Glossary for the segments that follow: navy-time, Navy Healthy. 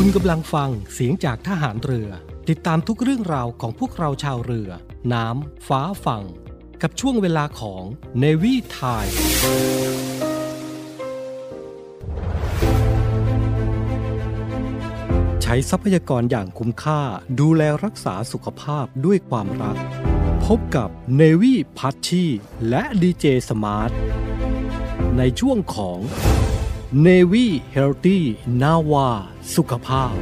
คุณกำลังฟังเสียงจากทหารเรือติดตามทุกเรื่องราวของพวกเราชาวเรือน้ำฟ้าฝั่งกับช่วงเวลาของ Navy Time ใช้ทรัพยากรอย่างคุ้มค่าดูแลรักษาสุขภาพด้วยความรักพบกับ Navy พัชชีและดีเจสมาร์ทในช่วงของ Navy Healthy นาวาสุขภาพ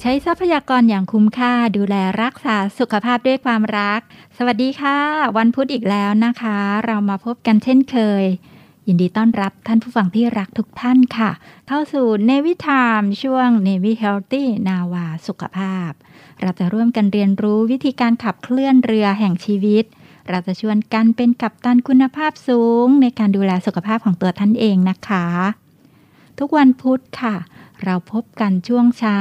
ใช้ทรัพยากรอย่างคุ้มค่าดูแลรักษาสุขภาพด้วยความรักสวัสดีค่ะวันพุธอีกแล้วนะคะเรามาพบกันเช่นเคยยินดีต้อนรับท่านผู้ฟังที่รักทุกท่านค่ะเข้าสู่ Navy Time ช่วง Navy Healthy นาวาสุขภาพเราจะร่วมกันเรียนรู้วิธีการขับเคลื่อนเรือแห่งชีวิตเราจะชวนกันเป็นกัปตันคุณภาพสูงในการดูแลสุขภาพของตัวท่านเองนะคะทุกวันพุธค่ะเราพบกันช่วงเช้า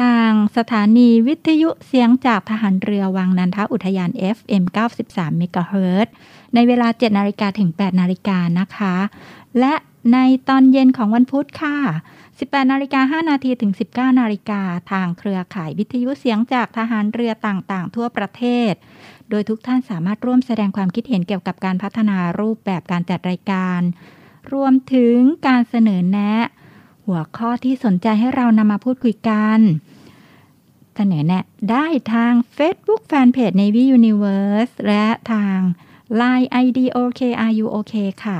ทางสถานีวิทยุเสียงจากทหารเรือวังนันทอุทยาน FM 93 เมกะเฮิรตซ์ในเวลา 7:00 นถึง 8:00 นนะคะและในตอนเย็นของวันพุธค่ะ 18:05 นถึง 19:00 นทางเครือข่ายวิทยุเสียงจากทหารเรือต่างๆทั่วประเทศโดยทุกท่านสามารถร่วมแสดงความคิดเห็นเกี่ยวกับการพัฒนารูปแบบการจัดรายการรวมถึงการเสนอแนะหัวข้อที่สนใจให้เรานำมาพูดคุยกันเสนอแนะได้ทาง Facebook Fanpage Navy Universe และทาง Line ID OKRUOK ค่ะ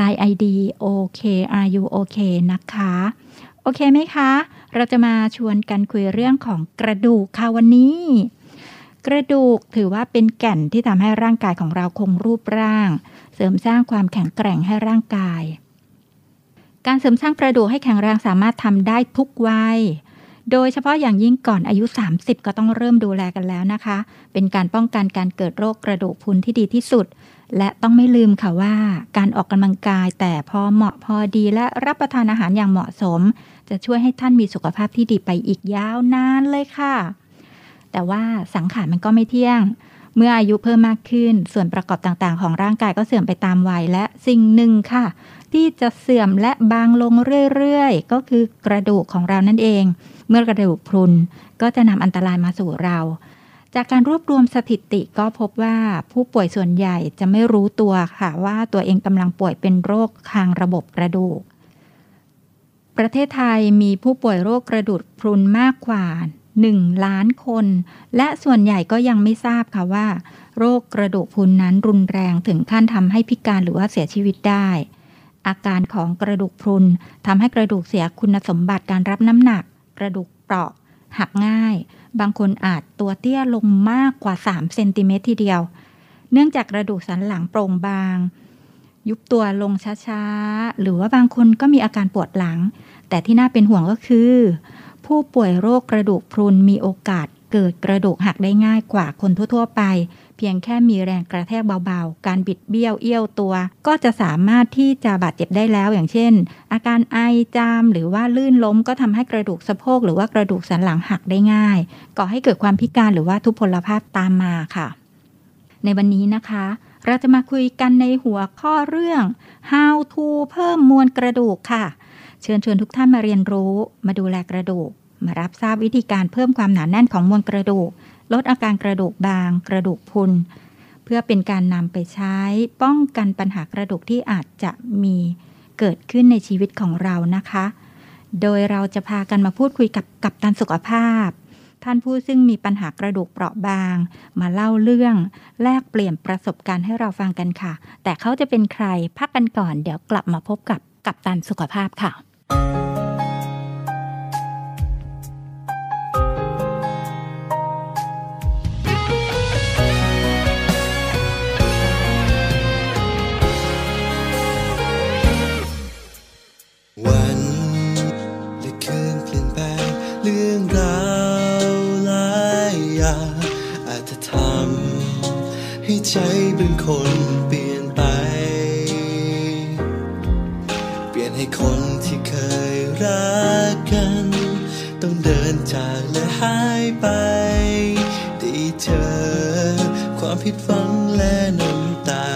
Line ID OKRUOK นะคะโอเคไหมคะเราจะมาชวนกันคุยเรื่องของกระดูกค่ะวันนี้กระดูกถือว่าเป็นแก่นที่ทำให้ร่างกายของเราคงรูปร่างเสริมสร้างความแข็งแกร่งให้ร่างกายการเสริมสร้างกระดูกให้แข็งแรงสามารถทำได้ทุกวัยโดยเฉพาะอย่างยิ่งก่อนอายุ30ก็ต้องเริ่มดูแลกันแล้วนะคะเป็นการป้องกันการเกิดโรคกระดูกพรุนที่ดีที่สุดและต้องไม่ลืมค่ะว่าการออกกำลังกายแต่พอเหมาะพอดีและรับประทานอาหารอย่างเหมาะสมจะช่วยให้ท่านมีสุขภาพที่ดีไปอีกยาวนานเลยค่ะแต่ว่าสังขารมันก็ไม่เที่ยงเมื่ออายุเพิ่มมากขึ้นส่วนประกอบต่างๆของร่างกายก็เสื่อมไปตามวัยและสิ่งหนึ่งค่ะที่จะเสื่อมและบางลงเรื่อยๆก็คือกระดูกของเรานั่นเองเมื่อกระดูกพรุนก็จะนำอันตรายมาสู่เราจากการรวบรวมสถิติก็พบว่าผู้ป่วยส่วนใหญ่จะไม่รู้ตัวค่ะว่าตัวเองกำลังป่วยเป็นโรคทางระบบกระดูกประเทศไทยมีผู้ป่วยโรคกระดูกพรุนมากกว่า1 ล้านคนและส่วนใหญ่ก็ยังไม่ทราบค่ะว่าโรคกระดูกพรุนนั้นรุนแรงถึงขั้นทำให้พิการหรือว่าเสียชีวิตได้อาการของกระดูกพรุนทำให้กระดูกเสียคุณสมบัติการรับน้ำหนักกระดูกเปราะหักง่ายบางคนอาจตัวเตี้ยลงมากกว่า3 เซนติเมตรทีเดียวเนื่องจากกระดูกสันหลังโปร่งบางยุบตัวลงช้าๆหรือว่าบางคนก็มีอาการปวดหลังแต่ที่น่าเป็นห่วงก็คือผู้ป่วยโรคกระดูกพรุนมีโอกาสเกิดกระดูกหักได้ง่ายกว่าคนทั่วๆไปเพียงแค่มีแรงกระแทกเบาๆการบิดเบี้ยวเอี้ยวตัวก็จะสามารถที่จะบาดเจ็บได้แล้วอย่างเช่นอาการไอจามหรือว่าลื่นล้มก็ทำให้กระดูกสะโพกหรือว่ากระดูกสันหลังหักได้ง่ายก่อให้เกิดความพิการหรือว่าทุพพลภาพตามมาค่ะในวันนี้นะคะเราจะมาคุยกันในหัวข้อเรื่อง How to เพิ่มมวลกระดูกค่ะเชิญชวนทุกท่านมาเรียนรู้มาดูแลกระดูกมารับทราบวิธีการเพิ่มความหนาแน่นของมวลกระดูกลดอาการกระดูกบางกระดูกพรุนเพื่อเป็นการนำไปใช้ป้องกันปัญหากระดูกที่อาจจะมีเกิดขึ้นในชีวิตของเรานะคะโดยเราจะพากันมาพูดคุยกับกัปตันสุขภาพท่านผู้ซึ่งมีปัญหากระดูกเปราะบางมาเล่าเรื่องแลกเปลี่ยนประสบการณ์ให้เราฟังกันค่ะแต่เขาจะเป็นใครพักกันก่อนเดี๋ยวกลับมาพบกับกัปตันสุขภาพค่ะใจเป็นคนเปลี่ยนไปเปลี่ยนให้คนที่เคยรักกันต้องเดินจากและหายไปที่เธอความผิดหวังและน้ำตา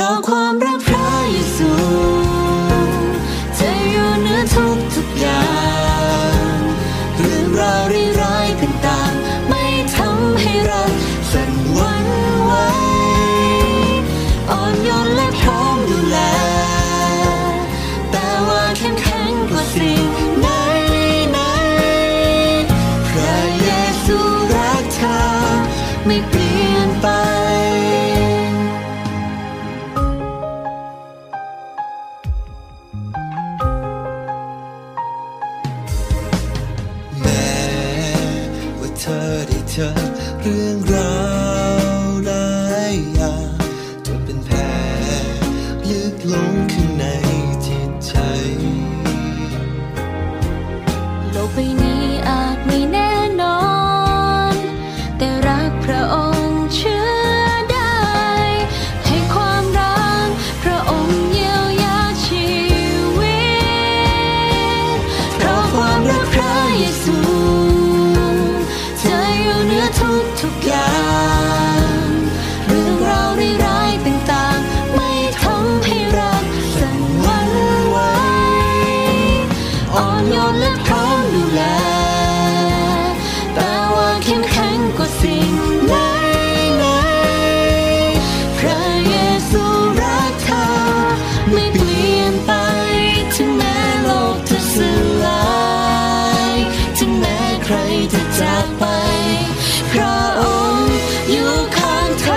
ราะความรักพระเยซูจะอยู่เหนือทุกอย่างเรื่องราวร้ายๆต่างๆไม่ทำให้เราสั่นหวั่นไหวอ่อนโยนและพร้อมดูแลแต่ว่าเข้มแข็งกว่าสิ่งไหนพระเยซูรักเธอไม่เปลี่ยนไปเรื่องราวหลายอย่างจนเป็นแผลลึกลงข้างในจิตใจโลกใบนี้อาจไม่แน่นอนแต่รักพระองค์เชื่อได้ให้ความรักพระองค์เยียวยาชีวิตเพราะความรักพระเยซูทุกอย่างเรื่องราวร้ายๆต่างๆไม่ทำให้รักสั่นหวั่นไหวอ่อนโยนและพร้อมดูแลแต่ว่าเข้มแข็งกว่าสิ่งไหนพระเยซูรักเธอไม่เปลี่ยนไปถึงแม้โลกจะสลายถึงแม้ใครจะจากไปพระองค์อยู่ข้างเธอ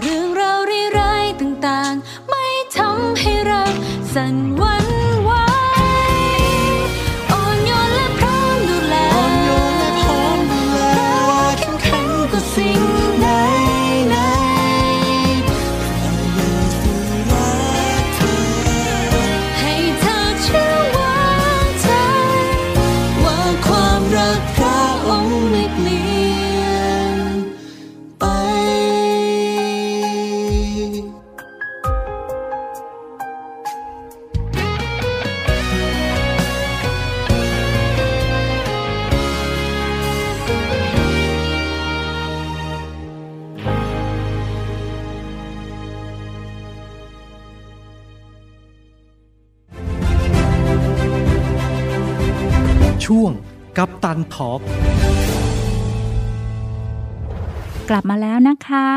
เรื่องราวร้ายๆต่างๆไม่ทำให้รักสั่นหวั่นไหวอ่อนโยนและพร้อมดูแลเข้มแข็งกว่าสิ่งไหนให้เธอเชื่อว่าความรักพระองค์ไม่เปลี่ยนช่วงกัปตันท็อปกลับมาแล้วนะคะ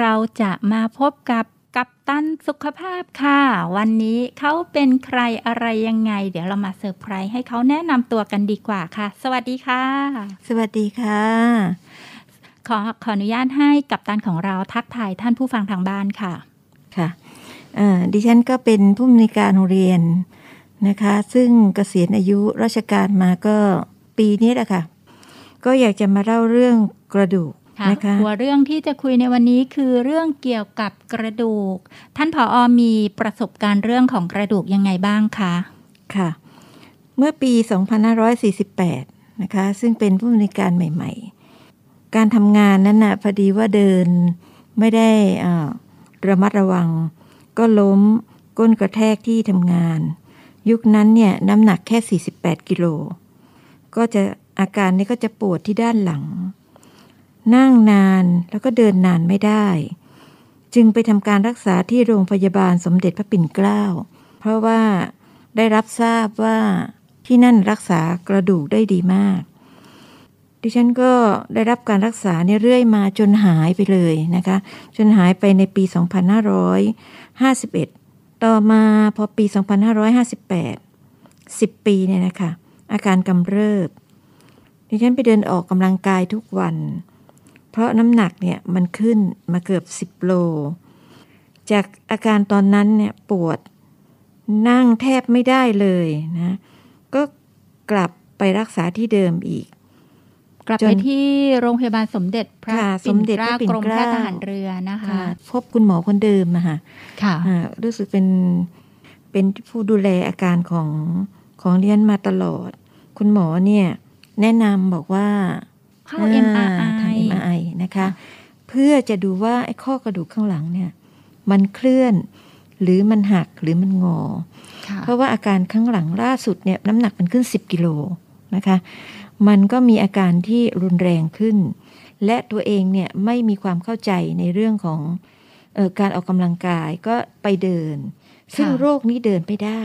เราจะมาพบกับกัปตันสุขภาพค่ะวันนี้เขาเป็นใครอะไรยังไงเดี๋ยวเรามาเซอร์ไพรส์ให้เขาแนะนำตัวกันดีกว่าค่ะสวัสดีค่ะสวัสดีค่ะขออนุญาตให้กัปตันของเราทักทายท่านผู้ฟังทางบ้านค่ะค่ะดิฉันก็เป็นผู้อำนวยการโรงเรียนนะคะซึ่งเกษียณอายุราชการมาก็ปีนี้แหละค่ะก็อยากจะมาเล่าเรื่องกระดูกนะคะหัวเรื่องที่จะคุยในวันนี้คือเรื่องเกี่ยวกับกระดูกท่านผอ.มีประสบการณ์เรื่องของกระดูกยังไงบ้างคะค่ะเมื่อปี2548นะคะซึ่งเป็นผู้อำนวยการใหม่ๆการทำงานนั้นนะพอดีว่าเดินไม่ได้ระมัดระวังก็ล้มก้นกระแทกที่ทำงานยุคนั้นเนี่ยน้ำหนักแค่48กิโลก็จะอาการนี้ก็จะปวดที่ด้านหลังนั่งนานแล้วก็เดินนานไม่ได้จึงไปทำการรักษาที่โรงพยาบาลสมเด็จพระปิ่นเกล้าเพราะว่าได้รับทราบว่าที่นั่นรักษากระดูกได้ดีมากดิฉันก็ได้รับการรักษาเรื่อยมาจนหายไปเลยนะคะจนหายไปในปี2551ต่อมาพอปี2558 10 ปีเนี่ยนะคะอาการกำเริบดิฉันไปเดินออกกำลังกายทุกวันเพราะน้ำหนักเนี่ยมันขึ้นมาเกือบ10โลจากอาการตอนนั้นเนี่ยปวดนั่งแทบไม่ได้เลยนะก็กลับ ไปรักษาที่เดิมอีกกลับไปที่โรงพยาบาลสมเด็จพระปิ่นเกล้ากรมแพทย์ทหารเรือนะคะพบคุณหมอคนเดิมนะคะรู้สึกเป็นผู้ดูแลอาการของเรียนมาตลอดคุณหมอเนี่ยแนะนำบอกว่าเข้า MRI นะคะเพื่อจะดูว่าไอ้ข้อกระดูกข้างหลังเนี่ยมันเคลื่อนหรือมันหักหรือมันงอเพราะว่าอาการข้างหลังล่าสุดเนี่ยน้ำหนักมันขึ้น10กิโลนะคะมันก็มีอาการที่รุนแรงขึ้นและตัวเองเนี่ยไม่มีความเข้าใจในเรื่องของการออกกำลังกายก็ไปเดินซึ่งโรคนี้เดินไม่ได้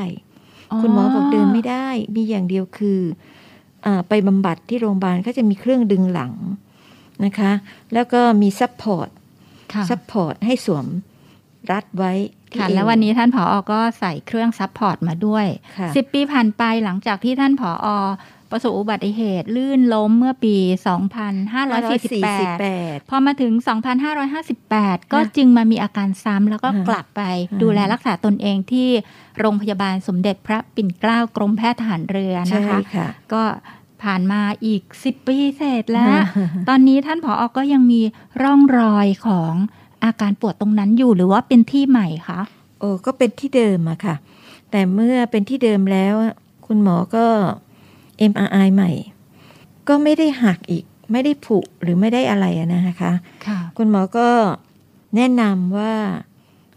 คุณหมอบอกเดินไม่ได้มีอย่างเดียวคือไปบำบัดที่โรงพยาบาลเขาจะมีเครื่องดึงหลังนะคะแล้วก็มีซัพพอร์ตให้สวมรัดไว้ค่ะแล้ววันนี้ท่านผอ.ก็ใส่เครื่องซัพพอร์ตมาด้วย10 ปีผ่านไปหลังจากที่ท่านผอ.ประสบอุบัติเหตุลื่นล้มเมื่อปี 2548 พอมาถึง 2558 ก็จึงมามีอาการซ้ำแล้วก็กลับไปดูแลรักษาตนเองที่โรงพยาบาลสมเด็จพระปิ่นเกล้ากรมแพทย์ทหารเรือนะคะก็ผ่านมาอีก10 ปีเสร็จแล้วตอนนี้ท่านผอ.ก็ยังมีร่องรอยของอาการปวดตรงนั้นอยู่หรือว่าเป็นที่ใหม่คะโอ้ก็เป็นที่เดิมอะค่ะแต่เมื่อเป็นที่เดิมแล้วคุณหมอก็ MRI ใหม่ก็ไม่ได้หักอีกไม่ได้ผุหรือไม่ได้อะไรนะคะคุณหมอก็แนะนำว่า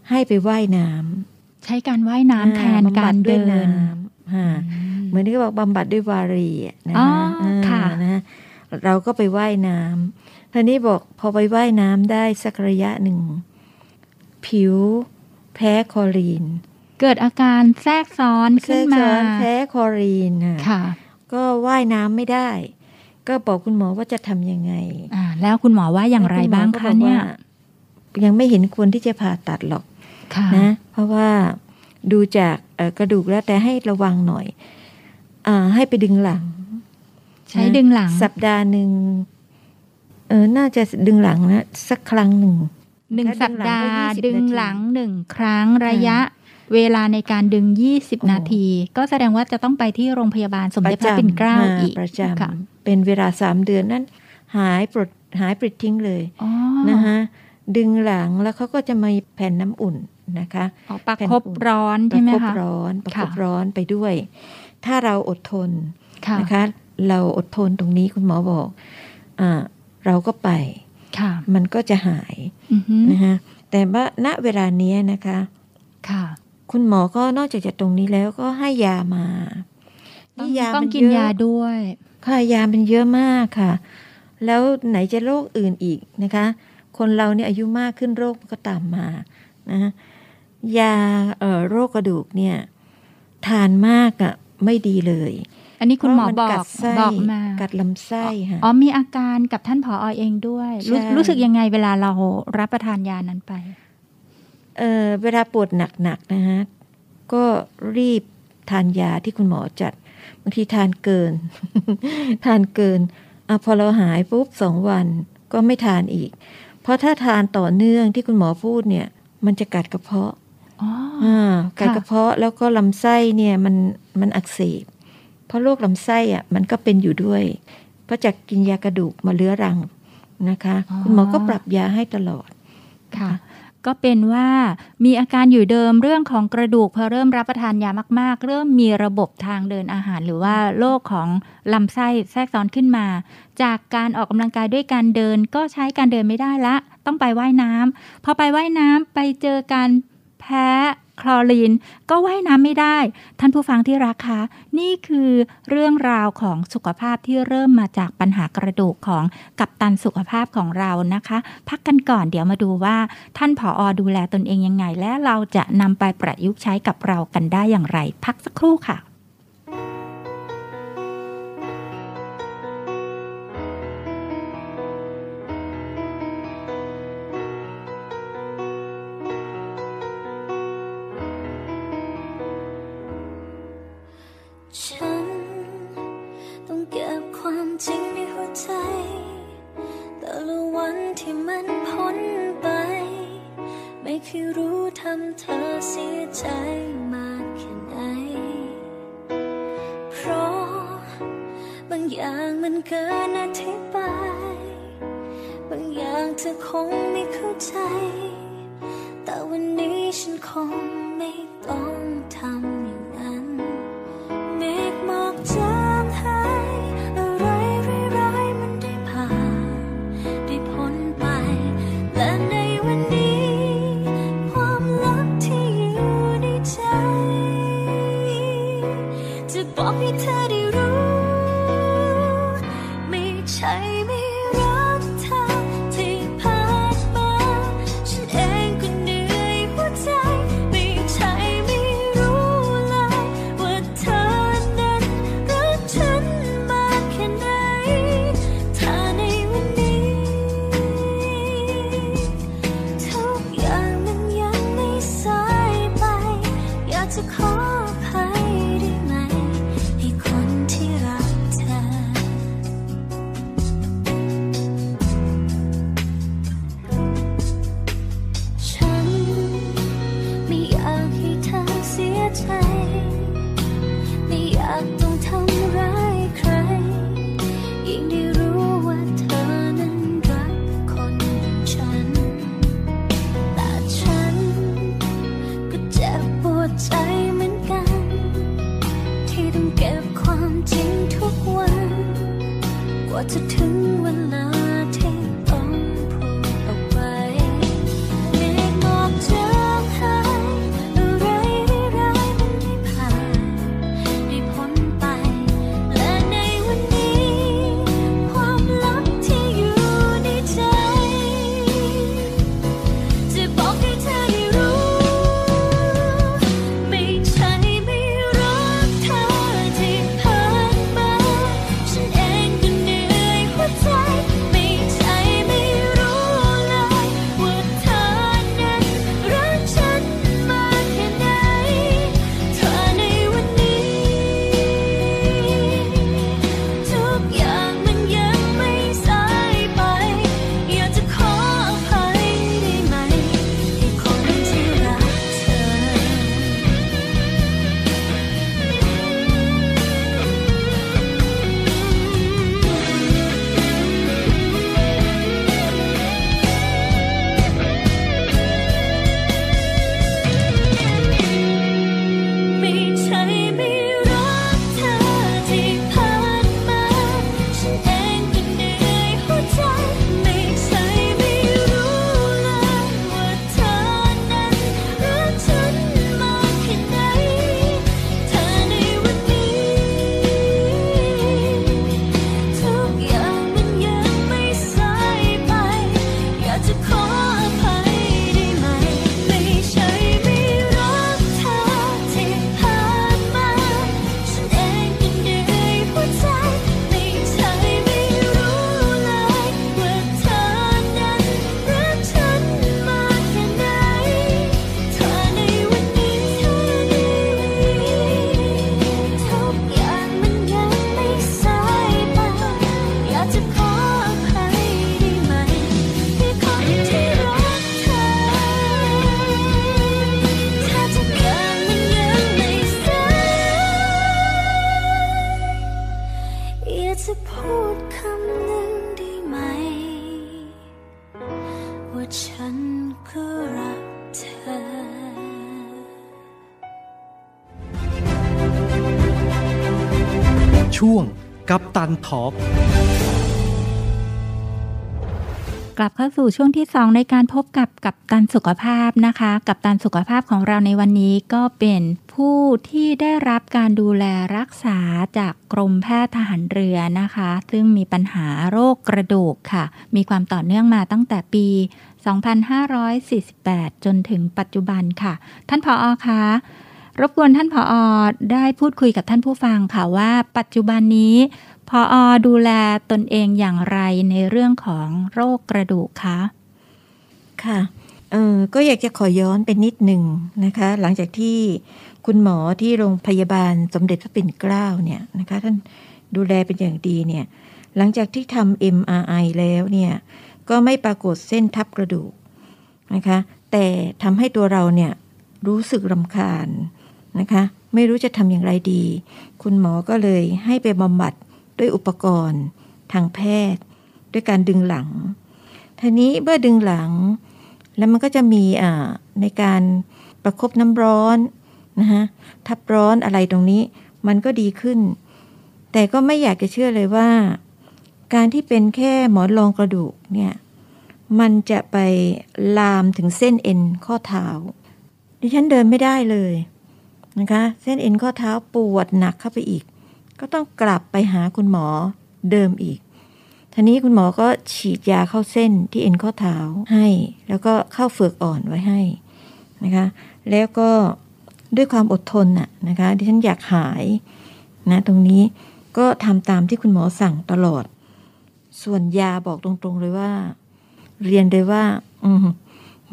ให้ไปว่ายน้ำใช้การว่ายน้ำแทนการเดินเหมือนที่เขาบอกบำบัดด้วยวารีนะคะเราก็ไปว่ายน้ำท่านี้บอกพอไปว่ายน้ำได้สักระยะหนึ่งผิวแพ้คลอรีนเกิดอาการแทรกซ้อนขึ้นมาแพ้คลอรีนค่ะก็ว่ายน้ำไม่ได้ก็บอกคุณหมอว่าจะทำยังไงแล้วคุณหมอว่าอย่างไรบ้างคะเนี่ยยังไม่เห็นควรที่จะผ่าตัดหรอกนะเพราะว่าดูจากกระดูกแล้วแต่ให้ระวังหน่อยให้ไปดึงหลังใช้ดึงหลังสัปดาห์หนึ่งน่าจะดึงหลังนะสักครั้งหนึ่งสัปดาห์ดึงหลัง1ครั้งระยะเวลาในการดึง20นาทีก็แสดงว่าจะต้องไปที่โรงพยาบาลสมเด็จพระปิ่นเกล้าอีกประจำเป็นเวลา3เดือนนั้นหายปลิดทิ้งเลยนะคะดึงหลังแล้วเขาก็จะมีแผ่นน้ำอุ่นนะคะประคบร้อนใช่ไหมคะประคบร้อนไปด้วยถ้าเราอดทนนะคะเราอดทนตรงนี้คุณหมอบอกเราก็ไปมันก็จะหายนะคะแต่ว่าณเวลานี้นะคะคุณหมอก็นอกจากจะตรงนี้แล้วก็ให้ยามาต้องกินยาด้วยค่ะยามันเยอะมากค่ะแล้วไหนจะโรคอื่นอีกนะคะคนเราเนี่ยอายุมากขึ้นโรคก็ตามมานะยาโรคกระดูกเนี่ยทานมากอ่ะไม่ดีเลยอันนี้คุณหมอบอกมากัดลำไส้ค่ะอ๋อมีอาการกับท่านผอ.เองด้วยรู้สึกยังไงเวลาเรารับประทานยานั้นไปเวลาปวดหนักๆนะฮะก็รีบทานยาที่คุณหมอจัดบางทีทานเกินพอเราหายปุ๊บ2วันก็ไม่ทานอีกเพราะถ้าทานต่อเนื่องที่คุณหมอพูดเนี่ยมันจะกัดกระเพาะกัดกระเพาะแล้วก็ลำไส้เนี่ยมันอักเสบเพราะโรคลำไส้อ่ะมันก็เป็นอยู่ด้วยเพราะจากกินยากระดูกมาเลื้อรังนะคะคุณหมอก็ปรับยาให้ตลอดค่ะก็เป็นว่ามีอาการอยู่เดิมเรื่องของกระดูกพอเริ่มรับประทานยามากๆเริ่มมีระบบทางเดินอาหารหรือว่าโรคของลำไส้แทรกซ้อนขึ้นมาจากการออกกำลังกายด้วยการเดินก็ใช้การเดินไม่ได้ละต้องไปว่ายน้ำพอไปว่ายน้ำไปเจอการแพ้คลอรีนก็ว่ายน้ำไม่ได้ท่านผู้ฟังที่รักคะนี่คือเรื่องราวของสุขภาพที่เริ่มมาจากปัญหากระดูกของกัปตันสุขภาพของเรานะคะพักกันก่อนเดี๋ยวมาดูว่าท่านผอ.ดูแลตนเองยังไงและเราจะนำไปประยุกต์ใช้กับเรากันได้อย่างไรพักสักครู่ค่ะฉันต้องเก็บความจริงในหัวใจแต่ละวันที่มันพ้นไปไม่เคยรู้ทำเธอเสียใจมากแค่ไหนเพราะ างอย่างมันเกินอธิบายบางอย่างเธอคงไม่เข้าใจแต่วันนี้ฉันคงไม่ต้องทำอย่างนั้นเมฆหมอกจางหายอะไรร้ายๆมันได้ผ่านได้พ้นไปและในวันนี้ความลับที่อยู่ในใจจะบอกให้เธอได้รู้ไม่ใช่ไม่รักเธอที่ผ่านมาฉันเองก็เหนื่อยหัวใจไม่ใช่ไม่รู้เลยว่าเธอนั้นรักฉันมากแค่ไหนถ้าในวันนี้ทุกอย่างมันยังไม่สายไปอยากจะขอจะถึงเวลาที่ต้องพูดออกไปเมฆหมอกจางหายอะไรร้ายๆมันได้ผ่านได้พ้นไปและในวันนี้ความลับที่อยู่ในใจจะบอกให้เธอได้รู้ไม่ใช่ไม่รักเธอที่ผ่านมาฉันเองก็ไม่ใช่ไม่รู้เลยว่าเธอนั้นรักฉันมากแค่ไหนเธอในวันนี้ทุกอย่างมันยังไม่สายไปอยากจะขออภัยได้ไหมที่คนที่รักเธอไม่ใช่ไม่รักเธอที่ผ่านมาฉันเองก็เหนื่อยหัวใจไม่ใช่ไม่รู้เลยว่าเธอนั้นรักฉันมากแค่ไหนเธอในวันนี้ทุกอย่างมันยังไม่สายไปอยากจะขออภัยได้ไหมไม่ใช่ไม่รักเธอที่ผ่านมาฉันเองก็เหนื่อยหัวใจไม่ใช่ไม่รู้เลยว่าเธอนั้นรักฉันมากแค่ไหนเธอในวันนี้ทุกอย่างมันยังไม่สายไปอยากจะขออภัยได้ไหมที่คนที่รักเธอถ้าทุกอย่างมันยังไม่สายอยากจะพูดคำหนึ่งได้ไหมว่าฉันก็รักเธอช่วงกัปตันทอล์กกลับเข้าสู่ช่วงที่2ในการพบกับกัปตันสุขภาพนะคะกัปตันสุขภาพของเราในวันนี้ก็เป็นผู้ที่ได้รับการดูแลรักษาจากกรมแพทย์ทหารเรือนะคะซึ่งมีปัญหาโรคกระดูกค่ะมีความต่อเนื่องมาตั้งแต่ปี2548จนถึงปัจจุบันค่ะท่านผอ.คะรบกวนท่านผอ.ได้พูดคุยกับท่านผู้ฟังค่ะว่าปัจจุบันนี้ผอ.ดูแลตนเองอย่างไรในเรื่องของโรคกระดูกคะค่ะก็อยากจะขอย้อนไปนิดหนึ่งนะคะหลังจากที่คุณหมอที่โรงพยาบาลสมเด็จพระปิ่นเกล้าเนี่ยนะคะท่านดูแลเป็นอย่างดีเนี่ยหลังจากที่ทำ MRI แล้วเนี่ยก็ไม่ปรากฏเส้นทับกระดูกนะคะแต่ทำให้ตัวเราเนี่ยรู้สึกรำคาญนะคะไม่รู้จะทำอย่างไรดีคุณหมอก็เลยให้ไปบำบัด ด้วยอุปกรณ์ทางแพทย์ด้วยการดึงหลังทีนี้เมื่อดึงหลังแล้วมันก็จะมีในการประคบน้ำร้อนนะฮะทับร้อนอะไรตรงนี้มันก็ดีขึ้นแต่ก็ไม่อยากจะเชื่อเลยว่าการที่เป็นแค่หมอนรองกระดูกเนี่ยมันจะไปลามถึงเส้นเอ็นข้อเท้าดิฉันเดินไม่ได้เลยนะคะเส้นเอ็นข้อเท้าปวดหนักเข้าไปอีกก็ต้องกลับไปหาคุณหมอเดิมอีกทีนี้คุณหมอก็ฉีดยาเข้าเส้นที่เอ็นข้อเท้าให้แล้วก็เข้าเฝือกอ่อนไว้ให้นะคะแล้วก็ด้วยความอดทนน่ะนะคะดิฉันอยากหายนะตรงนี้ก็ทำตามที่คุณหมอสั่งตลอดส่วนยาบอกตรงๆเลยว่าเรียนเลยว่า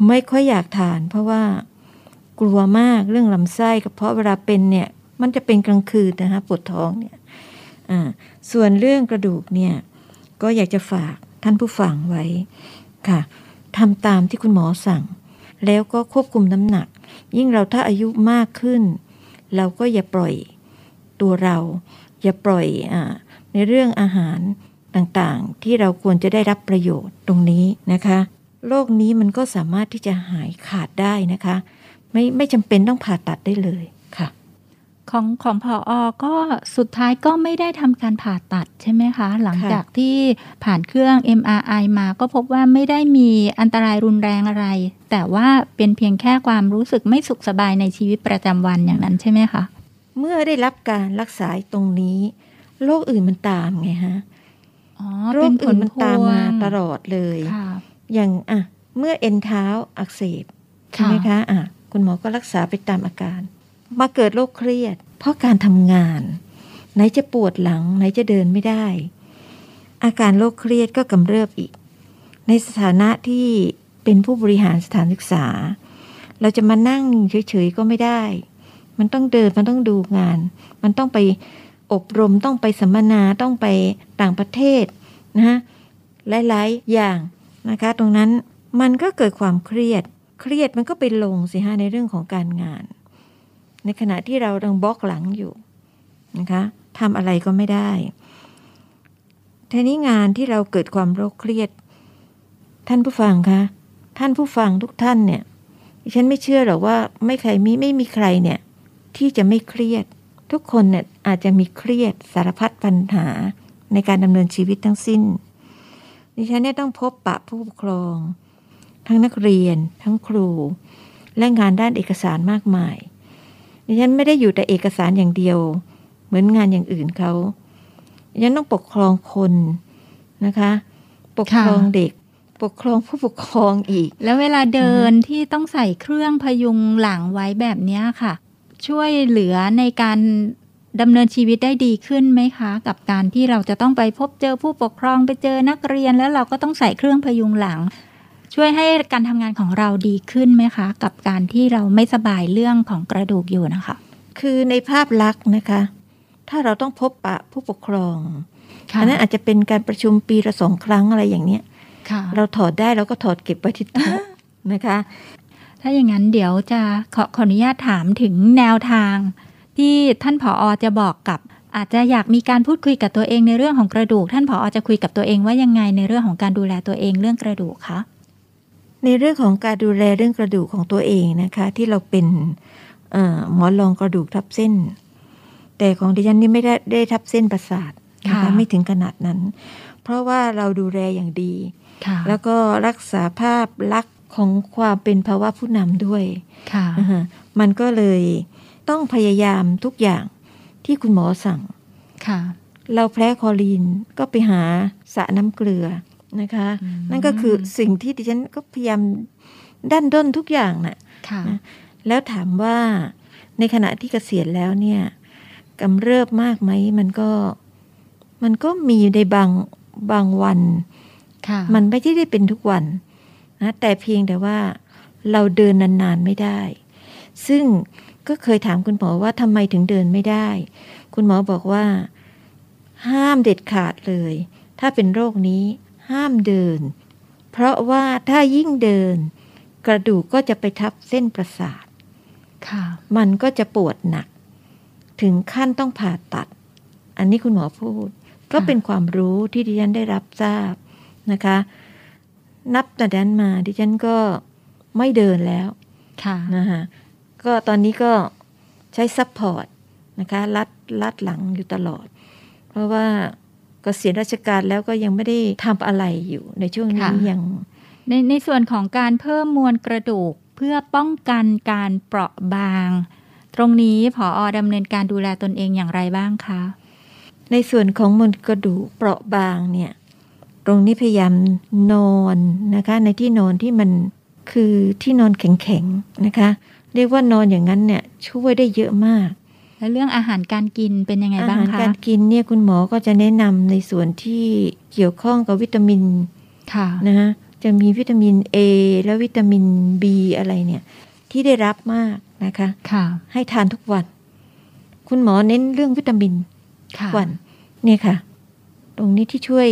ไม่ค่อยอยากทานเพราะว่ากลัวมากเรื่องลำไส้กระเพาะเวลาเป็นเนี่ยมันจะเป็นกลางคืนนะคะปวดท้องเนี่ยส่วนเรื่องกระดูกเนี่ยก็อยากจะฝากท่านผู้ฟังไว้ค่ะทำตามที่คุณหมอสั่งแล้วก็ควบคุมน้ำหนักยิ่งเราถ้าอายุมากขึ้นเราก็อย่าปล่อยตัวเราอย่าปล่อยในเรื่องอาหารต่างๆที่เราควรจะได้รับประโยชน์ตรงนี้นะคะโรคนี้มันก็สามารถที่จะหายขาดได้นะคะไม่จำเป็นต้องผ่าตัดได้เลยค่ะของผอ.ก็สุดท้ายก็ไม่ได้ทำการผ่าตัดใช่ไหมคะหลังจากที่ผ่านเครื่อง MRI มาก็พบว่าไม่ได้มีอันตรายรุนแรงอะไรแต่ว่าเป็นเพียงแค่ความรู้สึกไม่สุขสบายในชีวิตประจำวันอย่างนั้นใช่ไหมคะเมื่อได้รับการรักษาตรงนี้โรคอื่นมันตามไงฮะโรคอื่นมันตามมาตลอดเลยอย่างเมื่อเอ็นเท้าอักเสบใช่ไหมคะคุณหมอก็รักษาไปตามอาการมาเกิดโรคเครียดเพราะการทำงานไหนจะปวดหลังไหนจะเดินไม่ได้อาการโรคเครียดก็กำเริบอีกในสถานะที่เป็นผู้บริหารสถานศึกษาเราจะมานั่งเฉยๆก็ไม่ได้มันต้องเดินมันต้องดูงานมันต้องไปอบรมต้องไปสัมมนาต้องไปต่างประเทศนะฮะหลายๆอย่างนะคะตรงนั้นมันก็เกิดความเครียดมันก็ไปลงสิฮะในเรื่องของการงานในขณะที่เราดังบล็อกหลังอยู่นะคะทำอะไรก็ไม่ได้ทีนี้งานที่เราเกิดความโรคเครียดท่านผู้ฟังคะท่านผู้ฟังทุกท่านเนี่ยฉันไม่เชื่อหรอกว่าไม่มีใครเนี่ยที่จะไม่เครียดทุกคนเนี่ยอาจจะมีเครียดสารพัดปัญหาในการดำเนินชีวิตทั้งสิ้นดิฉันเนี่ยต้องพบปะผู้ปกครองทั้งนักเรียนทั้งครูและงานด้านเอกสารมากมายดิฉันไม่ได้อยู่แต่เอกสารอย่างเดียวเหมือนงานอย่างอื่นเขาดิฉันต้องปกครองคนนะคะปกครองเด็กปกครองผู้ปกครองอีกแล้วเวลาเดินที่ต้องใส่เครื่องพยุงหลังไว้แบบนี้ค่ะช่วยเหลือในการดำเนินชีวิตได้ดีขึ้นไหมคะกับการที่เราจะต้องไปพบเจอผู้ปกครองไปเจอนักเรียนแล้วเราก็ต้องใส่เครื่องพยุงหลังช่วยให้การทำงานของเราดีขึ้นไหมคะกับการที่เราไม่สบายเรื่องของกระดูกอยู่นะคะคือในภาพลักษณ์นะคะถ้าเราต้องพบปะผู้ปกครองอันนั้นอาจจะเป็นการประชุมปีละ2 ครั้งอะไรอย่างเนี้ยเราถอดได้เราก็ถอดเก็บไว้ที่โต๊ะนะคะถ้าอย่างนั้นเดี๋ยวจะขออนุญาตถามถึงแนวทางที่ท่านผอ.จะบอกกับอาจจะอยากมีการพูดคุยกับตัวเองในเรื่องของกระดูกท่านผอ.จะคุยกับตัวเองว่ายังไงในเรื่องของการดูแลตัวเองเรื่องกระดูกคะในเรื่องของการดูแลเรื่องกระดูกของตัวเองนะคะที่เราเป็นหมอนรองกระดูกทับเส้นแต่ของดิฉันนี่ไม่ได้ทับเส้นประสาทนะคะไม่ถึงขนาดนั้นเพราะว่าเราดูแลอย่างดีแล้วก็รักษาภาพลักษณ์ของความเป็นภาวะผู้นำด้วยมันก็เลยต้องพยายามทุกอย่างที่คุณหมอสั่งเราแพ้คอลีนก็ไปหาสระน้ำเกลือนะคะนั่นก็คือสิ่งที่ดิฉันก็พยายามดันด้นทุกอย่างน่ะนะแล้วถามว่าในขณะที่เกษียณแล้วเนี่ยกำเริบมากไหมมันก็มีในบางวันมันไม่ได้เป็นทุกวันนะแต่เพียงแต่ว่าเราเดินนานๆไม่ได้ซึ่งก็เคยถามคุณหมอว่าทำไมถึงเดินไม่ได้คุณหมอบอกว่าห้ามเด็ดขาดเลยถ้าเป็นโรคนี้ห้ามเดินเพราะว่าถ้ายิ่งเดินกระดูกก็จะไปทับเส้นประสาทมันก็จะปวดหนักถึงขั้นต้องผ่าตัดอันนี้คุณหมอพูด ก็เป็นความรู้ที่ดิฉันได้รับทราบนะคะนับแต่นั้นมาดิฉันก็ไม่เดินแล้วนะคะก็ตอนนี้ก็ใช้ซัพพอร์ตนะคะรัดหลังอยู่ตลอดเพราะว่าเกษียณราชการแล้วก็ยังไม่ได้ทำอะไรอยู่ในช่วงนี้ยังในส่วนของการเพิ่มมวลกระดูกเพื่อป้องกันการเปราะบางตรงนี้ผอ.ดำเนินการดูแลตนเองอย่างไรบ้างคะในส่วนของมวลกระดูกเปราะบางเนี่ยตรงนี้พยายามนอนนะคะในที่นอนที่มันคือที่นอนแข็งๆนะคะเรียกว่านอนอย่างนั้นเนี่ยช่วยได้เยอะมากแล้วเรื่องอาหารการกินเป็นยังไงบ้างคะอาหารการกินเนี่ยคุณหมอก็จะแนะนำในส่วนที่เกี่ยวข้องกับวิตามินค่ะนะฮะจะมีวิตามิน A และวิตามิน B อะไรเนี่ยที่ได้รับมากนะคะค่ะให้ทานทุกวันคุณหมอเน้นเรื่องวิตามินทุกวันเนี่ยค่ะตรงนี้ที่ช่วย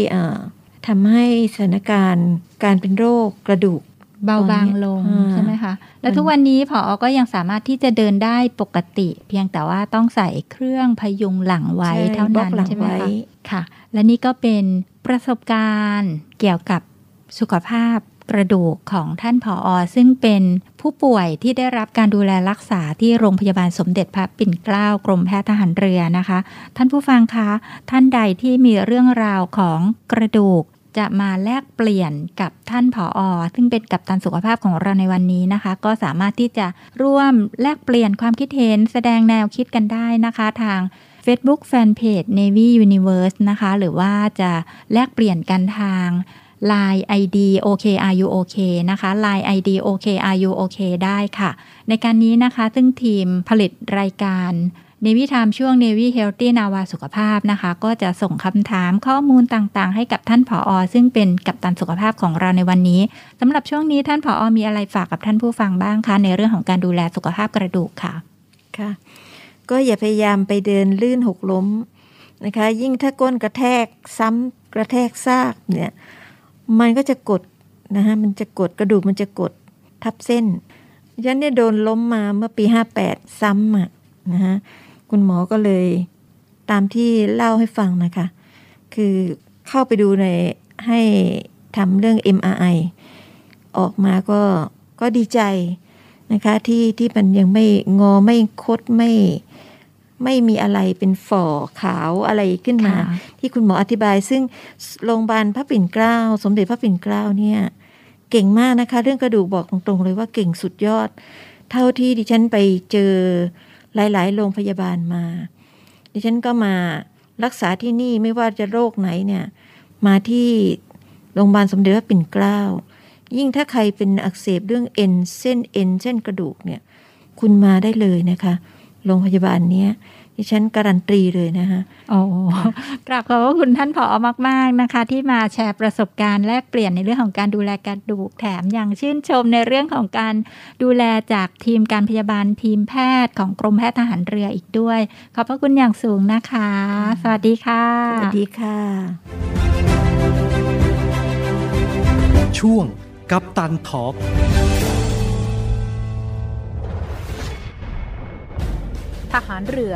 ทำให้สถานการณ์การเป็นโรคกระดูกเบาบางลงใช่ไหมคะแล้วทุกวันนี้ผอ.ก็ยังสามารถที่จะเดินได้ปกติเพียงแต่ว่าต้องใส่เครื่องพยุงหลังไว้เท่านั้นใช่ไหมคะค่ะและนี่ก็เป็นประสบการณ์เกี่ยวกับสุขภาพกระดูกของท่านผอ.ซึ่งเป็นผู้ป่วยที่ได้รับการดูแลรักษาที่โรงพยาบาลสมเด็จพระปิ่นเกล้ากรมแพทย์ทหารเรือนะคะท่านผู้ฟังคะท่านใดที่มีเรื่องราวของกระดูกจะมาแลกเปลี่ยนกับท่านผอ.ซึ่งเป็นกัปตันสุขภาพของเราในวันนี้นะคะก็สามารถที่จะร่วมแลกเปลี่ยนความคิดเห็นแสดงแนวคิดกันได้นะคะทาง Facebook Fanpage Navy Universe นะคะหรือว่าจะแลกเปลี่ยนกันทาง Line ID OKRUOK นะคะ Line ID OKRUOK ได้ค่ะในการนี้นะคะซึ่งทีมผลิตรายการNavy Time ช่วง Navy Healthy นาวาสุขภาพนะคะก็จะส่งคำถามข้อมูลต่างๆให้กับท่านผอ.ซึ่งเป็นกัปตันสุขภาพของเราในวันนี้สำหรับช่วงนี้ท่านผอ.มีอะไรฝากกับท่านผู้ฟังบ้างคะในเรื่องของการดูแลสุขภาพกระดูกค่ะค่ะก็อย่าพยายามไปเดินลื่นหกล้มนะคะยิ่งถ้าก้นกระแทกซ้ำกระแทกซากเนี่ยมันก็จะกดนะคะมันจะกดกระดูกมันจะกดทับเส้นฉันเนี่ยโดนล้มมาเมื่อปี58ซ้ำอ่ะนะฮะคุณหมอก็เลยตามที่เล่าให้ฟังนะคะคือเข้าไปดูในให้ทำเรื่อง MRI ออกมาก็ดีใจนะคะที่มันยังไม่งอไม่คดไม่มีอะไรเป็นฝ่อขาวอะไรขึ้นมาที่คุณหมออธิบายซึ่งโรงพยาบาลพระปิ่นเกล้าสมเด็จพระปิ่นเกล้าเนี่ยเก่งมากนะคะเรื่องกระดูกบอกตรงๆเลยว่าเก่งสุดยอดเท่าที่ดิฉันไปเจอหลายๆโรงพยาบาลมาดิฉันก็มารักษาที่นี่ไม่ว่าจะโรคไหนเนี่ยมาที่โรงพยาบาลสมเด็จพระปิ่นเกล้ายิ่งถ้าใครเป็นอักเสบเรื่องเอ็นเส้นกระดูกเนี่ยคุณมาได้เลยนะคะโรงพยาบาลเนี้ยดิฉันการันตีเลยนะคะโอ้กราบขอบพระคุณท่านผอ.มากๆนะคะที่มาแชร์ประสบการณ์แลกเปลี่ยนในเรื่องของการดูแลกระดูกแถมยังชื่นชมในเรื่องของการดูแลจากทีมการพยาบาลทีมแพทย์ของกรมแพทย์ทหารเรืออีกด้วยขอบพระคุณอย่างสูงนะคะสวัสดีค่ะสวัสดีค่ะช่วงกัปตันทอล์คทหารเรือ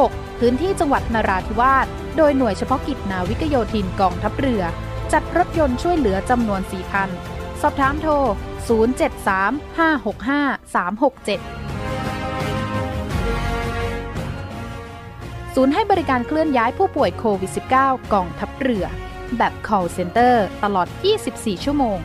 6. พื้นที่จังหวัดนราธิวาสโดยหน่วยเฉพาะกิจนาวิกโยธินกองทัพเรือจัดรถยนต์ช่วยเหลือจำนวน4คันสอบถามโทร073 565 367ศูนย์ให้บริการเคลื่อนย้ายผู้ป่วยโควิด -19 กองทัพเรือแบบ call center ตลอด 24 ชั่วโมง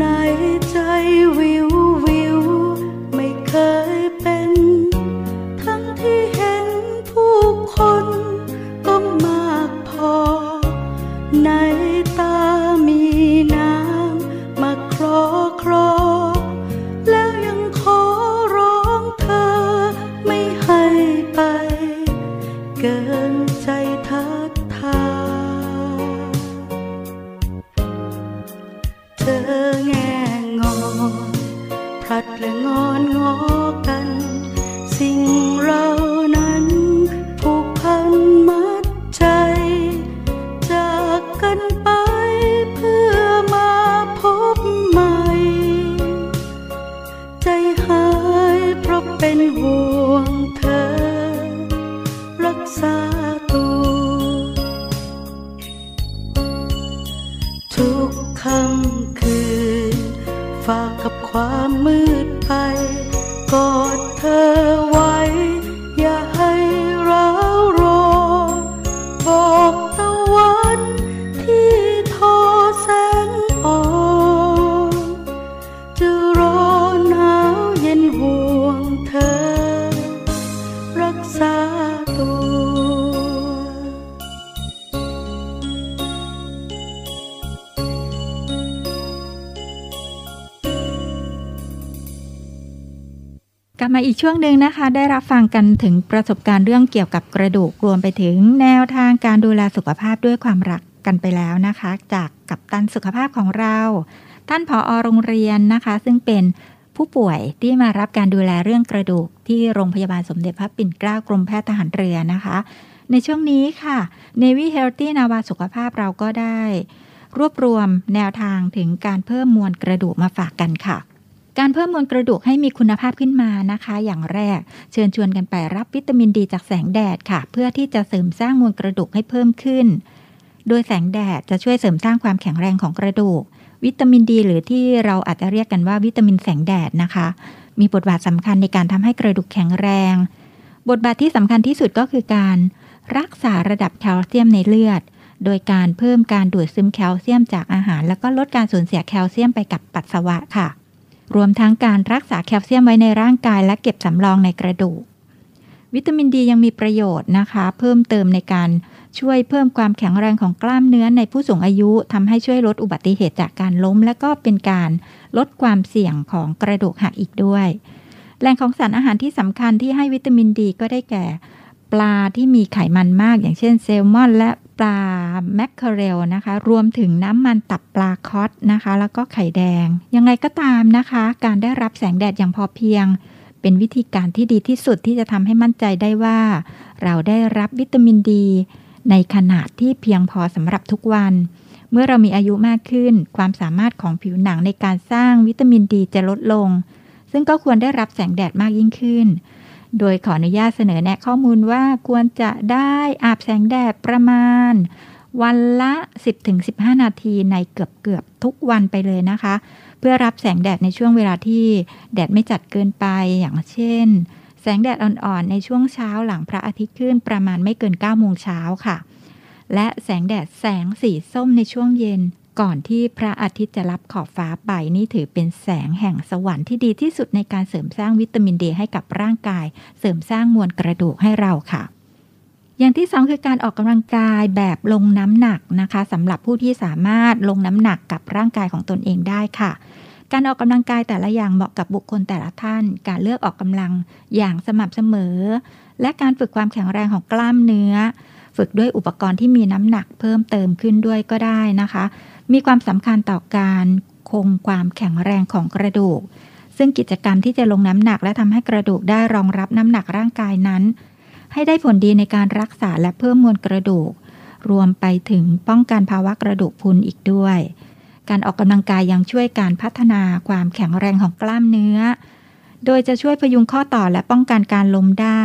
ในใจวิววิวไม่เคยเป็นทั้งที่เห็นผู้คนก็มากพอในตามีน้ำมาคลอคลอแล้วยังขอร้องเธอไม่ให้ไปเกินใจทักทายเธอผัดและงอนงอกันสิ่งเรานั้นผูกพันมัดใจจากกันไปเพื่อมาพบใหม่ใจหายเพราะเป็นห่วงเธอรักษาตัวทุกค่ำคืนฝากกับความมืดไปกอดเธอไว้อย่าให้เรารอบอกตะวันที่ทอแสงอ่อนจะรอหนาวเย็นห่วงเธอ มาอีกช่วงหนึ่งนะคะได้รับฟังกันถึงประสบการณ์เรื่องเกี่ยวกับกระดูกรวมไปถึงแนวทางการดูแลสุขภาพด้วยความรักกันไปแล้วนะคะจากกัปตันสุขภาพของเราท่านผอ.โรงเรียนนะคะซึ่งเป็นผู้ป่วยที่มารับการดูแลเรื่องกระดูกที่โรงพยาบาลสมเด็จพระปิ่นเกล้ากรมแพทย์ทหารเรือนะคะในช่วงนี้ค่ะ Navy Healthy นาวาสุขภาพเราก็ได้รวบรวมแนวทางถึงการเพิ่มมวลกระดูกมาฝากกันค่ะการเพิ่มมวลกระดูกให้มีคุณภาพขึ้นมานะคะอย่างแรกเชิญชวนกันไปรับวิตามินดีจากแสงแดดค่ะเพื่อที่จะเสริมสร้างมวลกระดูกให้เพิ่มขึ้นโดยแสงแดดจะช่วยเสริมสร้างความแข็งแรงของกระดูกวิตามินดีหรือที่เราอาจจะเรียกกันว่าวิตามินแสงแดดนะคะมีบทบาทสำคัญในการทำให้กระดูกแข็งแรงบทบาทที่สำคัญที่สุดก็คือการรักษาระดับแคลเซียมในเลือดโดยการเพิ่มการดูดซึมแคลเซียมจากอาหารแล้วก็ลดการสูญเสียแคลเซียมไปกับปัสสาวะค่ะรวมทั้งการรักษาแคลเซียมไว้ในร่างกายและเก็บสำรองในกระดูกวิตามินดียังมีประโยชน์นะคะเพิ่มเติมในการช่วยเพิ่มความแข็งแรงของกล้ามเนื้อในผู้สูงอายุทำให้ช่วยลดอุบัติเหตุจากการล้มและก็เป็นการลดความเสี่ยงของกระดูกหักอีกด้วยแหล่งของสารอาหารที่สำคัญที่ให้วิตามินดีก็ได้แก่ปลาที่มีไขมันมากอย่างเช่นแซลมอนและปลาแมคเคอเรลนะคะรวมถึงน้ำมันตับปลาคอสนะคะแล้วก็ไข่แดงยังไงก็ตามนะคะการได้รับแสงแดดอย่างพอเพียงเป็นวิธีการที่ดีที่สุดที่จะทำให้มั่นใจได้ว่าเราได้รับวิตามินดีในขนาดที่เพียงพอสำหรับทุกวันเมื่อเรามีอายุมากขึ้นความสามารถของผิวหนังในการสร้างวิตามินดีจะลดลงซึ่งก็ควรได้รับแสงแดดมากยิ่งขึ้นโดยขออนุญาตเสนอแนะข้อมูลว่าควรจะได้อาบแสงแดดประมาณวันละ 10-15 นาทีในเกือบทุกวันไปเลยนะคะเพื่อรับแสงแดดในช่วงเวลาที่แดดไม่จัดเกินไปอย่างเช่นแสงแดดอ่อนๆในช่วงเช้าหลังพระอาทิตย์ขึ้นประมาณไม่เกิน 9 โมงเช้าค่ะและแสงแดดแสงสีส้มในช่วงเย็นก่อนที่พระอาทิตย์จะลับขอบฟ้าไปนี่ถือเป็นแสงแห่งสวรรค์ที่ดีที่สุดในการเสริมสร้างวิตามินดีให้กับร่างกายเสริมสร้างมวลกระดูกให้เราค่ะอย่างที่สองคือการออกกำลังกายแบบลงน้ำหนักนะคะสำหรับผู้ที่สามารถลงน้ำหนักกับร่างกายของตนเองได้ค่ะการออกกำลังกายแต่ละอย่างเหมาะกับบุคคลแต่ละท่านการเลือกออกกำลังอย่างสม่ำเสมอและการฝึกความแข็งแรงของกล้ามเนื้อฝึกด้วยอุปกรณ์ที่มีน้ำหนักเพิ่มเติมขึ้นด้วยก็ได้นะคะมีความสำคัญต่อการคงความแข็งแรงของกระดูกซึ่งกิจกรรมที่จะลงน้ำหนักและทำให้กระดูกได้รองรับน้ำหนักร่างกายนั้นให้ได้ผลดีในการรักษาและเพิ่มมวลกระดูกรวมไปถึงป้องกันภาวะกระดูกพรุนอีกด้วยการออกกำลังกายยังช่วยการพัฒนาความแข็งแรงของกล้ามเนื้อโดยจะช่วยพยุงข้อต่อและป้องกันการล้มได้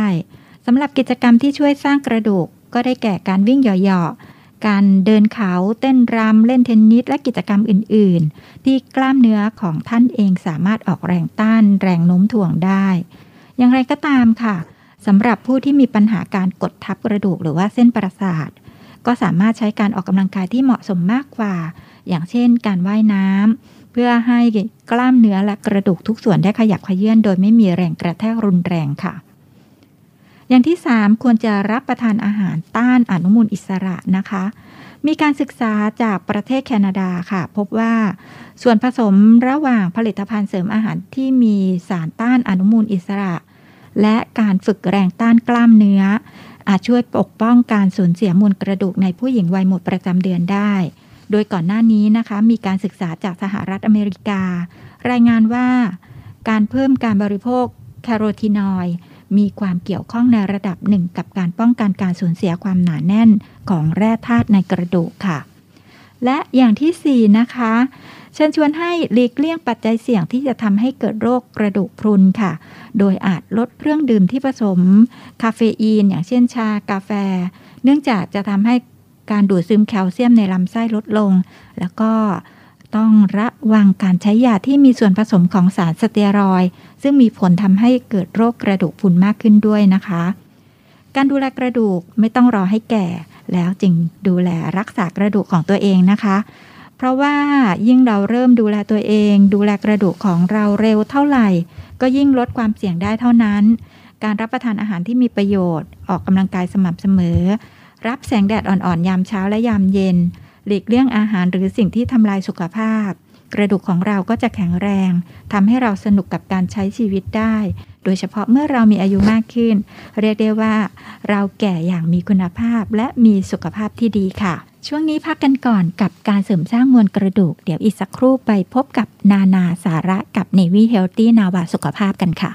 สำหรับกิจกรรมที่ช่วยสร้างกระดูกก็ได้แก่การวิ่งเหยาะๆการเดินเขาเต้นรำเล่นเทนนิสและกิจกรรมอื่นๆที่กล้ามเนื้อของท่านเองสามารถออกแรงต้านแรงโน้มถ่วงได้อย่างไรก็ตามค่ะสำหรับผู้ที่มีปัญหาการกดทับกระดูกหรือว่าเส้นประสาทก็สามารถใช้การออกกำลังกายที่เหมาะสมมากกว่าอย่างเช่นการว่ายน้ำเพื่อให้กล้ามเนื้อและกระดูกทุกส่วนได้ขยับเขยื้อนโดยไม่มีแรงกระแทกรุนแรงค่ะอย่างที่3ควรจะรับประทานอาหารต้านอนุมูลอิสระนะคะมีการศึกษาจากประเทศแคนาดาค่ะพบว่าส่วนผสมระหว่างผลิตภัณฑ์เสริมอาหารที่มีสารต้านอนุมูลอิสระและการฝึกแรงต้านกล้ามเนื้ออาจช่วยปกป้องการสูญเสียมวลกระดูกในผู้หญิงวัยหมดประจำเดือนได้โดยก่อนหน้านี้นะคะมีการศึกษาจากสหรัฐอเมริการายงานว่าการเพิ่มการบริโภคแคโรทีนอยด์มีความเกี่ยวข้องในระดับหนึ่งกับการป้องกันการสูญเสียความหนาแน่นของแร่ธาตุในกระดูกค่ะและอย่างที่4นะคะเชิญชวนให้หลีกเลี่ยงปัจจัยเสี่ยงที่จะทำให้เกิดโรคกระดูกพรุนค่ะโดยอาจลดเครื่องดื่มที่ผสมคาเฟอีนอย่างเช่นชากาแฟเนื่องจากจะทำให้การดูดซึมแคลเซียมในลำไส้ลดลงแล้วก็ต้องระวังการใช้ยาที่มีส่วนผสมของสารสเตียรอยด์ซึ่งมีผลทำให้เกิดโรคกระดูกพรุนมากขึ้นด้วยนะคะการดูแลกระดูกไม่ต้องรอให้แก่แล้วจึงดูแลรักษากระดูกของตัวเองนะคะเพราะว่ายิ่งเราเริ่มดูแลตัวเองดูแลกระดูกของเราเร็วเท่าไหร่ก็ยิ่งลดความเสี่ยงได้เท่านั้นการรับประทานอาหารที่มีประโยชน์ออกกำลังกายสม่ำเสมอรับแสงแดดอ่อนๆยามเช้าและยามเย็นหลีกเลี่ยงอาหารหรือสิ่งที่ทำลายสุขภาพ กระดูกของเราก็จะแข็งแรงทำให้เราสนุกกับการใช้ชีวิตได้โดยเฉพาะเมื่อเรามีอายุมากขึ้นเรียกได้ว่าเราแก่อย่างมีคุณภาพและมีสุขภาพที่ดีค่ะช่วงนี้พักกันก่อนกับการเสริมสร้างมวลกระดูกเดี๋ยวอีกสักครู่ไปพบกับนานาสาระกับ Navy Healthy นาวาสุขภาพกันค่ะ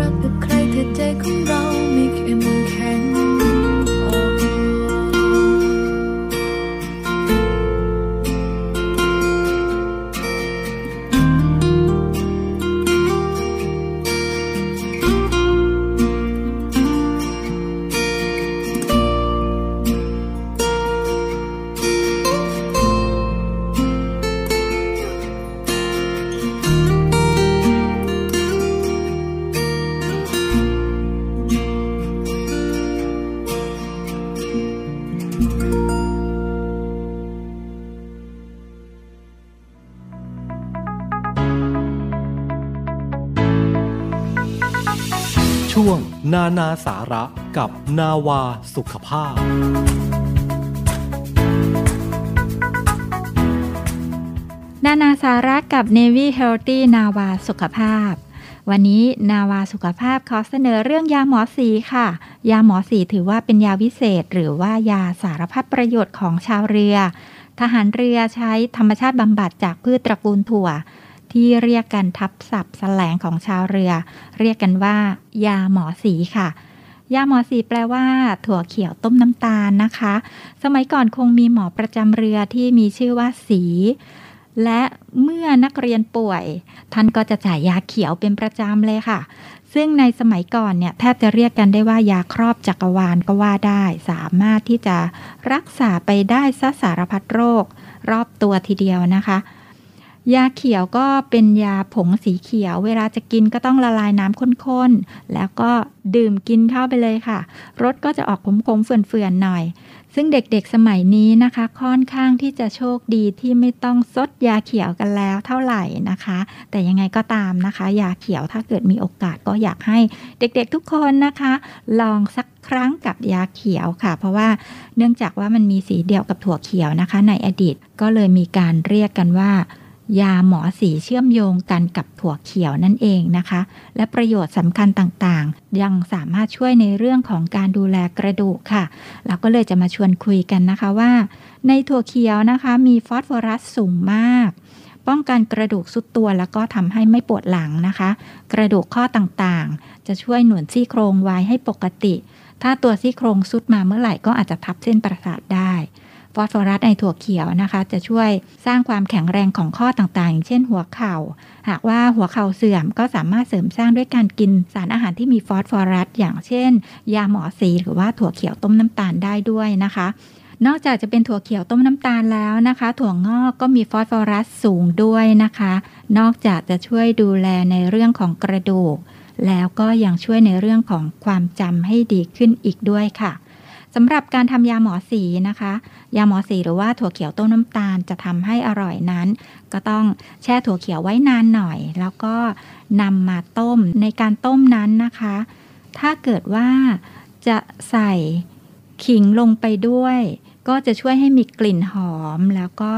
รักกับใครเธอใจของเราไม่เคยมันแข็งช่วงนานาสาระกับนาวาสุขภาพนานาสาระกับ Navy Healthy นาวาสุขภาพวันนี้นาวาสุขภาพขอเสนอเรื่องยาหมอสีค่ะยาหมอสีถือว่าเป็นยาวิเศษหรือว่ายาสารพัดประโยชน์ของชาวเรือทหารเรือใช้ธรรมชาติบำบัดจากพืชตระกูลถั่วที่เรียกกันทับศัพท์แสลงของชาวเรือเรียกกันว่ายาหมอสีค่ะยาหมอสีแปลว่าถั่วเขียวต้มน้ำตาลนะคะสมัยก่อนคงมีหมอประจำเรือที่มีชื่อว่าสีและเมื่อนักเรียนป่วยท่านก็จะจ่ายยาเขียวเป็นประจำเลยค่ะซึ่งในสมัยก่อนเนี่ยแทบจะเรียกกันได้ว่ายาครอบจักรวาลก็ว่าได้สามารถที่จะรักษาไปได้ซะสารพัดโรครอบตัวทีเดียวนะคะยาเขียวก็เป็นยาผงสีเขียวเวลาจะกินก็ต้องละลายน้ำข้นๆแล้วก็ดื่มกินเข้าไปเลยค่ะรสก็จะออกขมๆเฟื่อนๆหน่อยซึ่งเด็กๆสมัยนี้นะคะค่อนข้างที่จะโชคดีที่ไม่ต้องซดยาเขียวกันแล้วเท่าไหร่นะคะแต่ยังไงก็ตามนะคะยาเขียวถ้าเกิดมีโอกาสก็อยากให้เด็กๆทุกคนนะคะลองสักครั้งกับยาเขียวค่ะเพราะว่าเนื่องจากว่ามันมีสีเดียวกับถั่วเขียวนะคะในอดีตก็เลยมีการเรียกกันว่ายาหมอสีเชื่อมโยงกันกับถั่วเขียวนั่นเองนะคะและประโยชน์สำคัญต่างๆยังสามารถช่วยในเรื่องของการดูแลกระดูกค่ะเราก็เลยจะมาชวนคุยกันนะคะว่าในถั่วเขียวนะคะมีฟอสฟอรัสสูงมากป้องกันกระดูกทรุดตัวแล้วก็ทำให้ไม่ปวดหลังนะคะกระดูกข้อต่างๆจะช่วยหนุนซี่โครงไว้ให้ปกติถ้าตัวซี่โครงทรุดมาเมื่อไหร่ก็อาจจะทับเส้นประสาทได้ฟอสฟอรัสในถั่วเขียวนะคะจะช่วยสร้างความแข็งแรงของข้อต่างๆเช่นหัวเข่าหากว่าหัวเข่าเสื่อมก็สามารถเสริมสร้างด้วยการกินสารอาหารที่มีฟอสฟอรัสอย่างเช่นยาหมอสีหรือว่าถั่วเขียวต้มน้ำตาลได้ด้วยนะคะนอกจากจะเป็นถั่วเขียวต้มน้ำตาลแล้วนะคะถั่วงอกก็มีฟอสฟอรัสสูงด้วยนะคะนอกจากจะช่วยดูแลในเรื่องของกระดูกแล้วก็ยังช่วยในเรื่องของความจำให้ดีขึ้นอีกด้วยค่ะสำหรับการทำยาหมอสีนะคะยาหมอสีหรือว่าถั่วเขียวต้มน้ำตาลจะทำให้อร่อยนั้นก็ต้องแช่ถั่วเขียวไว้นานหน่อยแล้วก็นำมาต้มในการต้มนั้นนะคะถ้าเกิดว่าจะใส่ขิงลงไปด้วยก็จะช่วยให้มีกลิ่นหอมแล้วก็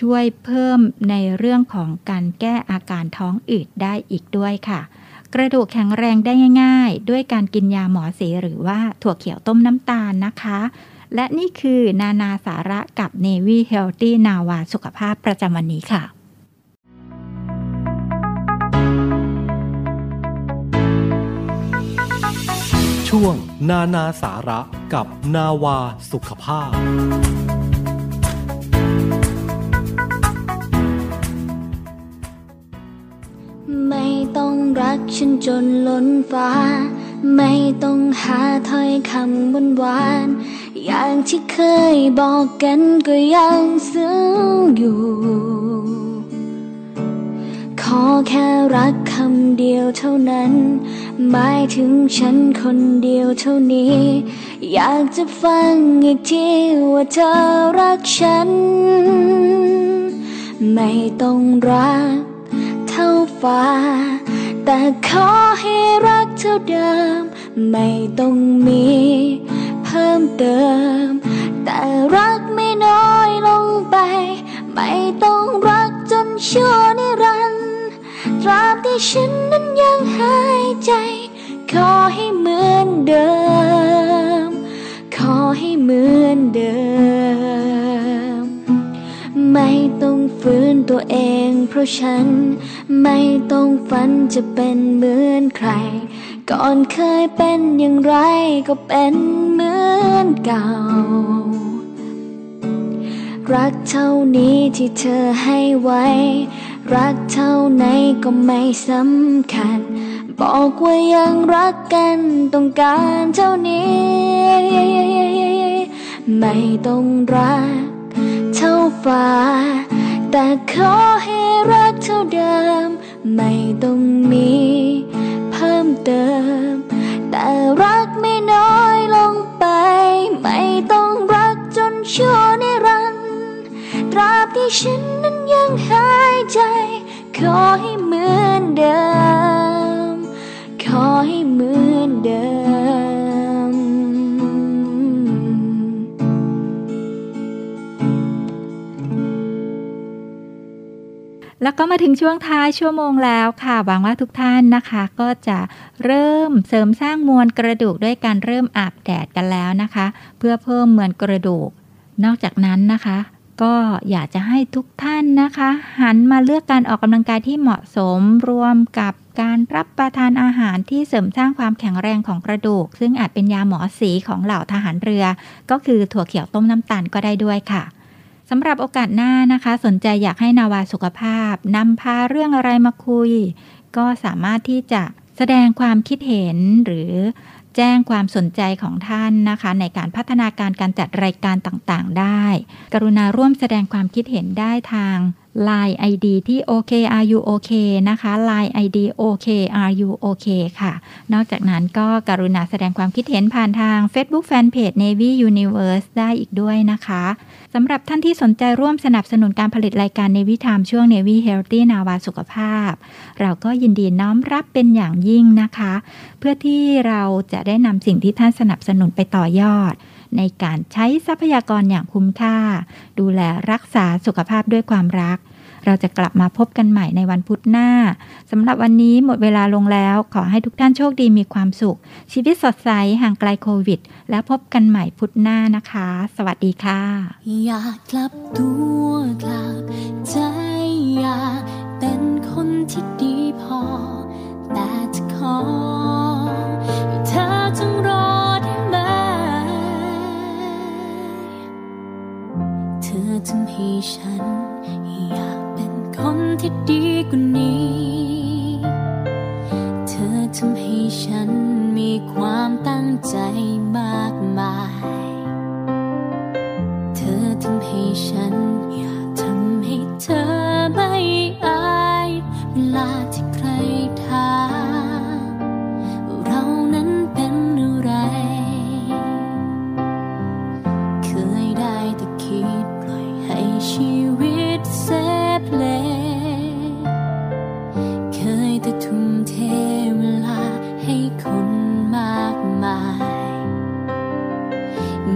ช่วยเพิ่มในเรื่องของการแก้อาการท้องอืดได้อีกด้วยค่ะกระดูกแข็งแรงได้ง่ายๆด้วยการกินยาหมอสีหรือว่าถั่วเขียวต้มน้ำตาลนะคะและนี่คือนานาสาระกับ Navy Healthy นาวาสุขภาพประจำวันนี้ค่ะช่วงนานาสาระกับนาวาสุขภาพไม่ต้องรักฉันจนล้นฟ้าไม่ต้องหาถ้อยคำหวานๆอย่างที่เคยบอกกันก็ยังซึ้งอยู่ขอแค่รักคำเดียวเท่านั้นหมายถึงฉันคนเดียวเท่านี้อยากจะฟังอีกทีว่าเธอรักฉันไม่ต้องรักเท่าฟ้าแต่ขอให้รักเท่าเดิมไม่ต้องมีเพิ่มเติมแต่รักไม่น้อยลงไปไม่ต้องรักจนชั่วนิรันดร์ตราบที่ฉันนั้นยังหายใจขอให้เหมือนเดิมขอให้เหมือนเดิมไม่ต้องฝืนตัวเอง องเพราะฉันไม่ต้องฝันจะเป็นเหมือนใครก่อนเคยเป็นอย่างไรก็เป็นเหมือนเก่ารักเท่านี้ที่เธอให้ไว้รักเท่าไหนก็ไม่สำคัญบอกว่ายังรักกันต้องการเท่านี้ไม่ต้องรักเท่าฟ้าแต่ขอให้รักเท่าเดิมไม่ต้องมีเพิ่มเติมแต่รักไม่น้อยลงไปไม่ต้องรักจนชั่วนิรันดร์ตราบที่ฉันนั้นยังหายใจขอให้เหมือนเดิมขอให้เหมือนเดิมแล้วก็มาถึงช่วงท้ายชั่วโมงแล้วค่ะหวังว่าทุกท่านนะคะก็จะเริ่มเสริมสร้างมวลกระดูกด้วยการเริ่มอาบแดดกันแล้วนะคะเพื่อเพิ่มมวลกระดูกนอกจากนั้นนะคะก็อยากจะให้ทุกท่านนะคะหันมาเลือกการออกกำลังกายที่เหมาะสมรวมกับการรับประทานอาหารที่เสริมสร้างความแข็งแรงของกระดูกซึ่งอาจเป็นยาหมอสีของเหล่าทหารเรือก็คือถั่วเขียวต้มน้ำตาลก็ได้ด้วยค่ะสำหรับโอกาสหน้านะคะสนใจอยากให้นาวาสุขภาพนำพาเรื่องอะไรมาคุยก็สามารถที่จะแสดงความคิดเห็นหรือแจ้งความสนใจของท่านนะคะในการพัฒนาการจัดรายการต่างๆได้กรุณาร่วมแสดงความคิดเห็นได้ทาง LINE ID ที่ OKRUOK นะคะ LINE ID OKRUOK ค่ะนอกจากนั้นก็กรุณาแสดงความคิดเห็นผ่านทาง Facebook Fanpage Navy Universe ได้อีกด้วยนะคะสำหรับท่านที่สนใจร่วมสนับสนุนการผลิตรายการ Navy Time ช่วง Navy Healthy นาวาสุขภาพเราก็ยินดีน้อมรับเป็นอย่างยิ่งนะคะเพื่อที่เราจะได้นำสิ่งที่ท่านสนับสนุนไปต่อยอดในการใช้ทรัพยากรอย่างคุ้มค่าดูแลรักษาสุขภาพด้วยความรักเราจะกลับมาพบกันใหม่ในวันพุธหน้าสำหรับวันนี้หมดเวลาลงแล้วขอให้ทุกท่านโชคดีมีความสุขชีวิตสดใสห่างไกลโควิดแล้วพบกันใหม่พุธหน้านะคะสวัสดีค่ะอยากกลับตัวกลับใจอยากเป็นคนที่ดีพอแต่จะขอให้เธอจงรอได้ไหมเธอทำให้ฉันอยากเป็นคนที่ดีกว่านี้เธอทำให้ฉันมีความตั้งใจมากมายเธอทำให้ฉันอยากทำให้เธอไม่อายเวลาที่ใครถามเรานั้นเป็นอะไรเคยได้แต่คิดปล่อยให้ชีวิตเสียเปล่าเคยแต่ทุ่มเทเวลาให้คนมากมาย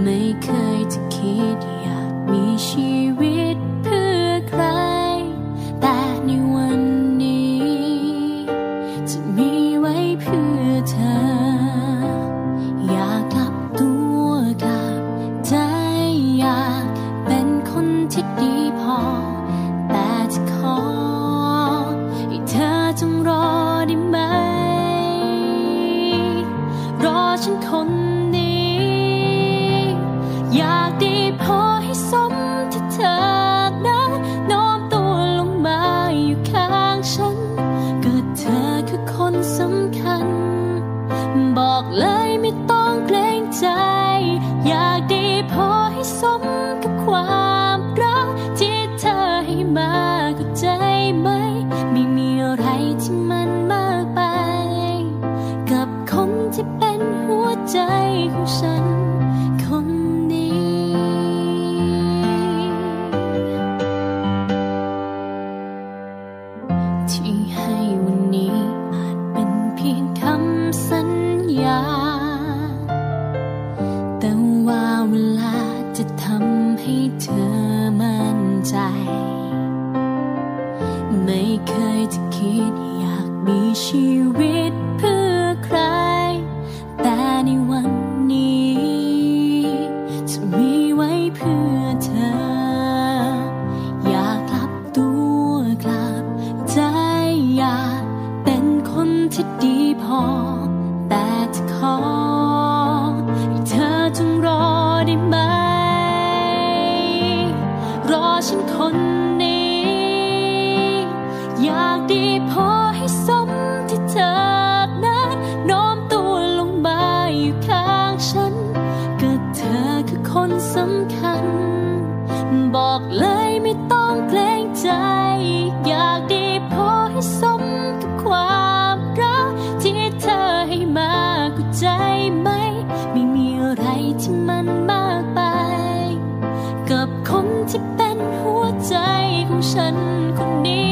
ไม่เคยจะคิดอยากมีชีวิตเพื่อใครแต่ในวันนี้จะมีไว้เพื่อเธออยากกลับตัวกลับใจอยากเป็นคนที่ดีพอแต่จะขอให้เธอจงรอได้ไหมรอฉันคนนี้อยากได้พอให้สมที่เธอนั้นน้อมตัวลงมาอยู่ข้างฉันก็เธอคือคนสำคัญบอกเลยไม่ต้องเกรงใจอยากได้พอให้สมกับความรักที่เธอให้มาเข้าใจไหมไม่มีอะไรที่มันมากไปกับคนที่เป็นหัวใจของฉันคนนี้ที่ให้วันนี้อาจเป็นเพียงคำสัญญาแต่ว่าเวลาจะทำให้เธอมั่นใจไม่เคยจะคิดอยากมีชีวิตเพื่อใครแต่ในวันนี้จะมีไว้เพื่อเธออยากกลับตัว พอแต่จะขอให้เธอจงรอได้ไหมรอฉันคนนี้อยากดีพอให้สมที่เธอนั้นน้อมตัวลงมาอยู่ข้างฉันก็เธอคือคนสำคัญบอกเลยไม่ต้องเกรงใจอยากดีพอให้สมกับความรักที่เธอให้มากกว่าใจไหมไม่มีอะไรที่มันมากไปกับคนที่เป็นหัวใจของฉันคนนี้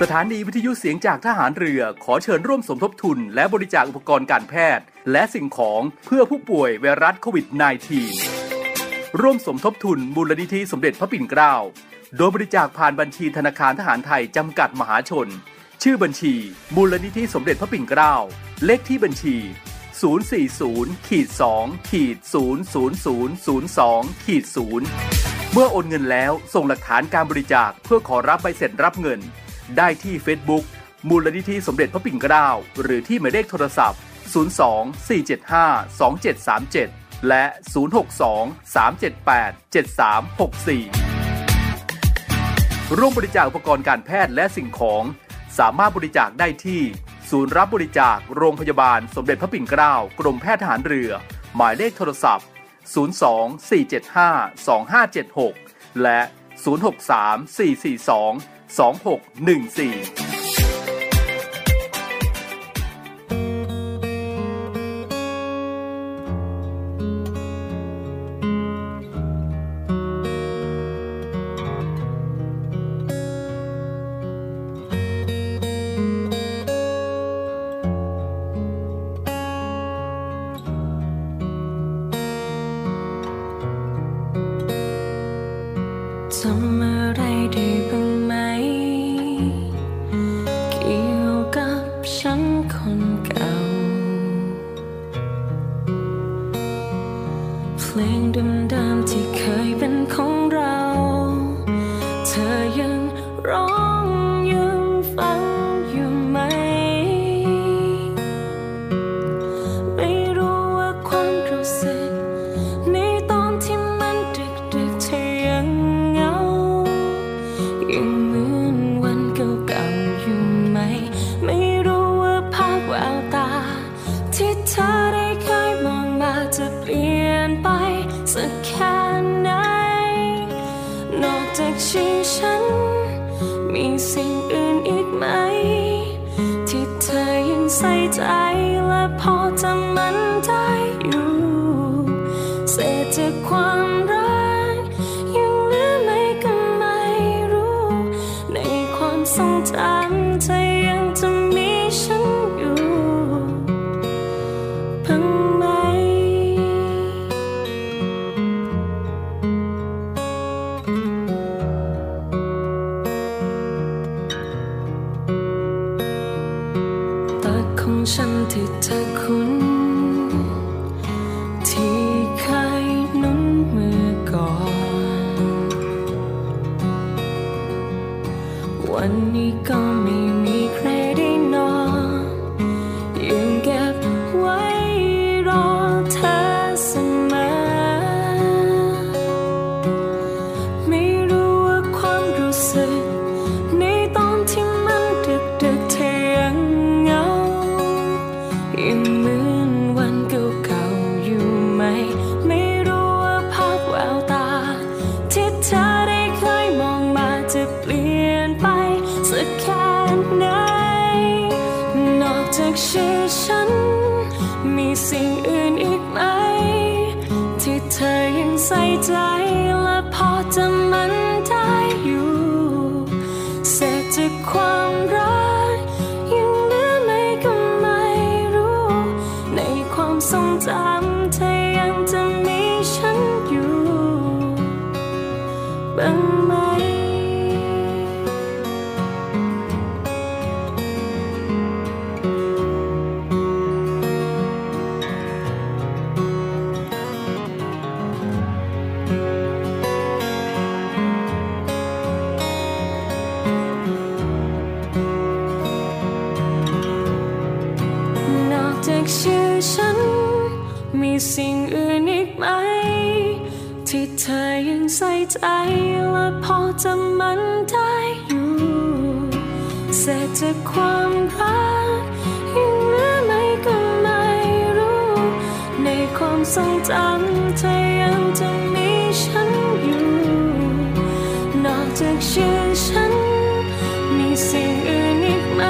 สถานีวิทยุเสียงจากทหารเรือขอเชิญร่วมสมทบทุนและบริจาคอุปกรณ์การแพทย์และสิ่งของเพื่อผู้ป่วยไวรัสโควิด -19 ร่วมสมทบทุนมูลนิธิสมเด็จพระปิ่นเกล้าโดยบริจาคผ่านบัญชีธนาคารทหารไทยจำกัดมหาชนชื่อบัญชีมูลนิธิสมเด็จพระปิ่นเกล้าเลขที่บัญชี 040-2-00002-0 เมื่อโอนเงินแล้วส่งหลักฐานการบริจาคเพื่อขอรับใบเสร็จรับเงินได้ที่ Facebook มูลนิธิสมเด็จพระปิ่นเกล้าหรือที่หมายเลขโทรศัพท์ 02-475-2737 และ 062-378-7364 ร่วมบริจาคอุปกรณ์การแพทย์และสิ่งของสามารถบริจาคได้ที่ศูนย์รับบริจาคโรงพยาบาลสมเด็จพระปิ่นเกล้ากรมแพทย์ทหารเรือหมายเลขโทรศัพท์ 02-475-2576 และ 063-442-2614 ทำอะไรได้บ้างไหมเกี่ยวกับฉันคนเก่าเพลงเดิมๆที่เคยเป็นของเราเธอยังร้องยังฟังอยู่ไหมไม่รู้ว่าความรู้สึกในตอนที่มันดึกๆเธอยังยังเหมือนวันเก่าๆอยู่ไหมไม่รู้ว่าภาพแววตาที่เธอได้เคยมองมาจะเปลี่ยนไปสักแค่ไหนนอกจากชื่อฉันมีสิ่งอื่นอีกไหมที่เธอยังใส่ใจและพอจะมันใจอยู่เศษจากความรักยังเหลือไหมก็ไม่รู้ในความทรงจำเธอยังจะมีฉันอยู่บ้างไหมตาของฉันที่เธอคุ้นที่เคยนุ่นมือก่อนวันนี้ก็ไม่มีใครได้นอนยังเก็บไว้รอเธอเสมอไม่รู้ บ้างไหมจากชื่อฉันมีสิ่งอื่นอีกไหมที่เธอยังใส่ใจและพอจำมันได้อยู่เศษจากความรักยังเหลือไหมก็ไม่รู้ในความทรงจำเธอยังจะมีฉันอยู่นอกจากชื่อฉันมีสิ่งอื่นอีกไหม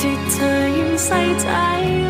ที่เธอยังใส่ใจ